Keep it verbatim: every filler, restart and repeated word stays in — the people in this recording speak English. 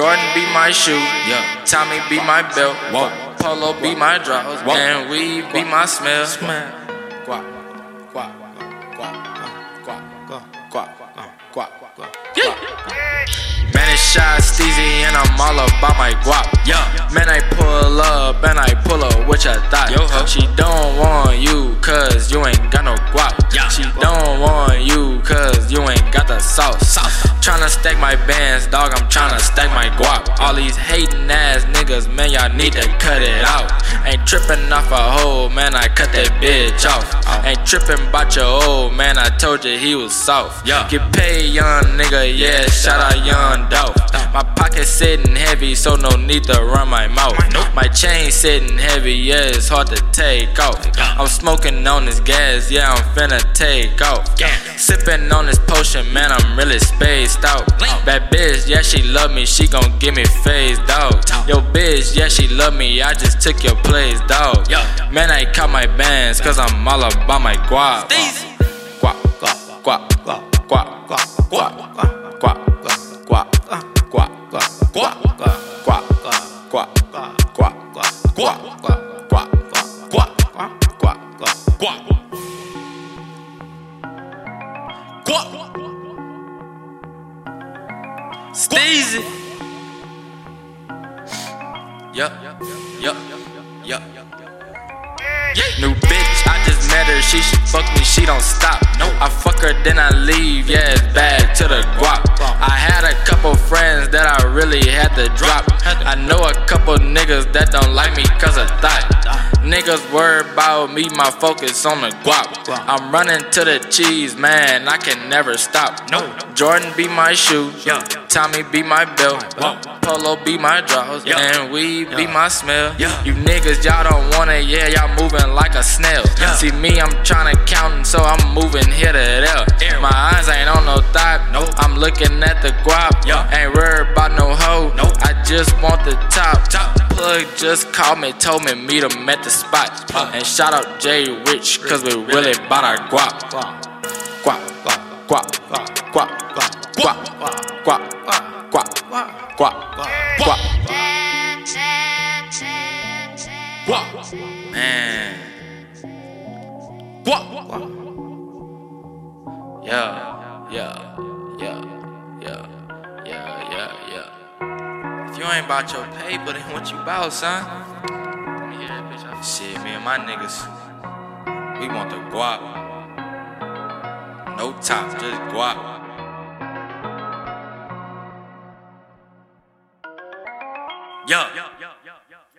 Jordan be my shoe, yeah. Tommy be my belt, whoa. Polo be my drop, whoa. And weed be my smell. Guap, guap, guap, guap, guap, guap, guap, guap. Man, it's shy, Steezy, and I'm all about my guap. Yeah. Man, I pull up and I pull up with your thought. Yo, she don't want you, cause you ain't got no guap. Yeah. She don't want you, cause you ain't got the sauce. sauce. Tryna stack my bands, dog, I'm tryna stack my guap. All these hating ass niggas, man, y'all need to cut it out. Ain't trippin' off a hoe, man, I cut that bitch off. Ain't trippin' bout your old man, I told you he was soft. Get paid, young nigga, yeah, shout out young dope. My pocket sitting heavy, so no need to run my mouth. My chain sitting heavy, yeah, it's hard to take off. I'm smoking on this gas, yeah, I'm finna take off. Sippin' on this potion, man, I'm really spaced out. Bad bitch, yeah, she love me, she gon' get me phased out. Yo, bitch, yeah, she love me, I just took your place, dog. Man, I caught my bands, cause I'm all about my guap. Guap, guap, guap, guap, guap, guap, guap. Steezy. Yup, yup, yup, new bitch, I just met her, she should fuck me, she don't stop. No, I fuck her, then I leave, yeah, it's bad to the guap. I had a couple friends that I really had to drop. I know a couple niggas that don't like me cause of thought. Niggas worry about me, my focus on the guap. I'm running to the cheese, man, I can never stop. No, Jordan be my shoe, yeah. Tommy be my belt, whoa. Polo be my draws, yeah. And weed, yeah, be my smell. Yeah. You niggas, y'all don't want it, yeah, y'all moving like a snail. Yeah. See me, I'm tryna countin', so I'm moving here to there. Yeah. My eyes ain't on no thot, nope. I'm looking at the guap, yeah. Ain't worried about no hoe, nope. I just want the top. top. Plug just called me, told me meet him at the spot. Uh, and shout out J Rich, cause we really bout our guap. Guap, guap, guap, guap, guap, guap, guap, guap, guap, guap, guap. Man. Guap. Yeah, yeah, yeah, yeah, yeah, yeah, yeah. If you ain't about your pay, but then what you about, son? Shit, me and my niggas, we want the guap. No top, just guap. Yo.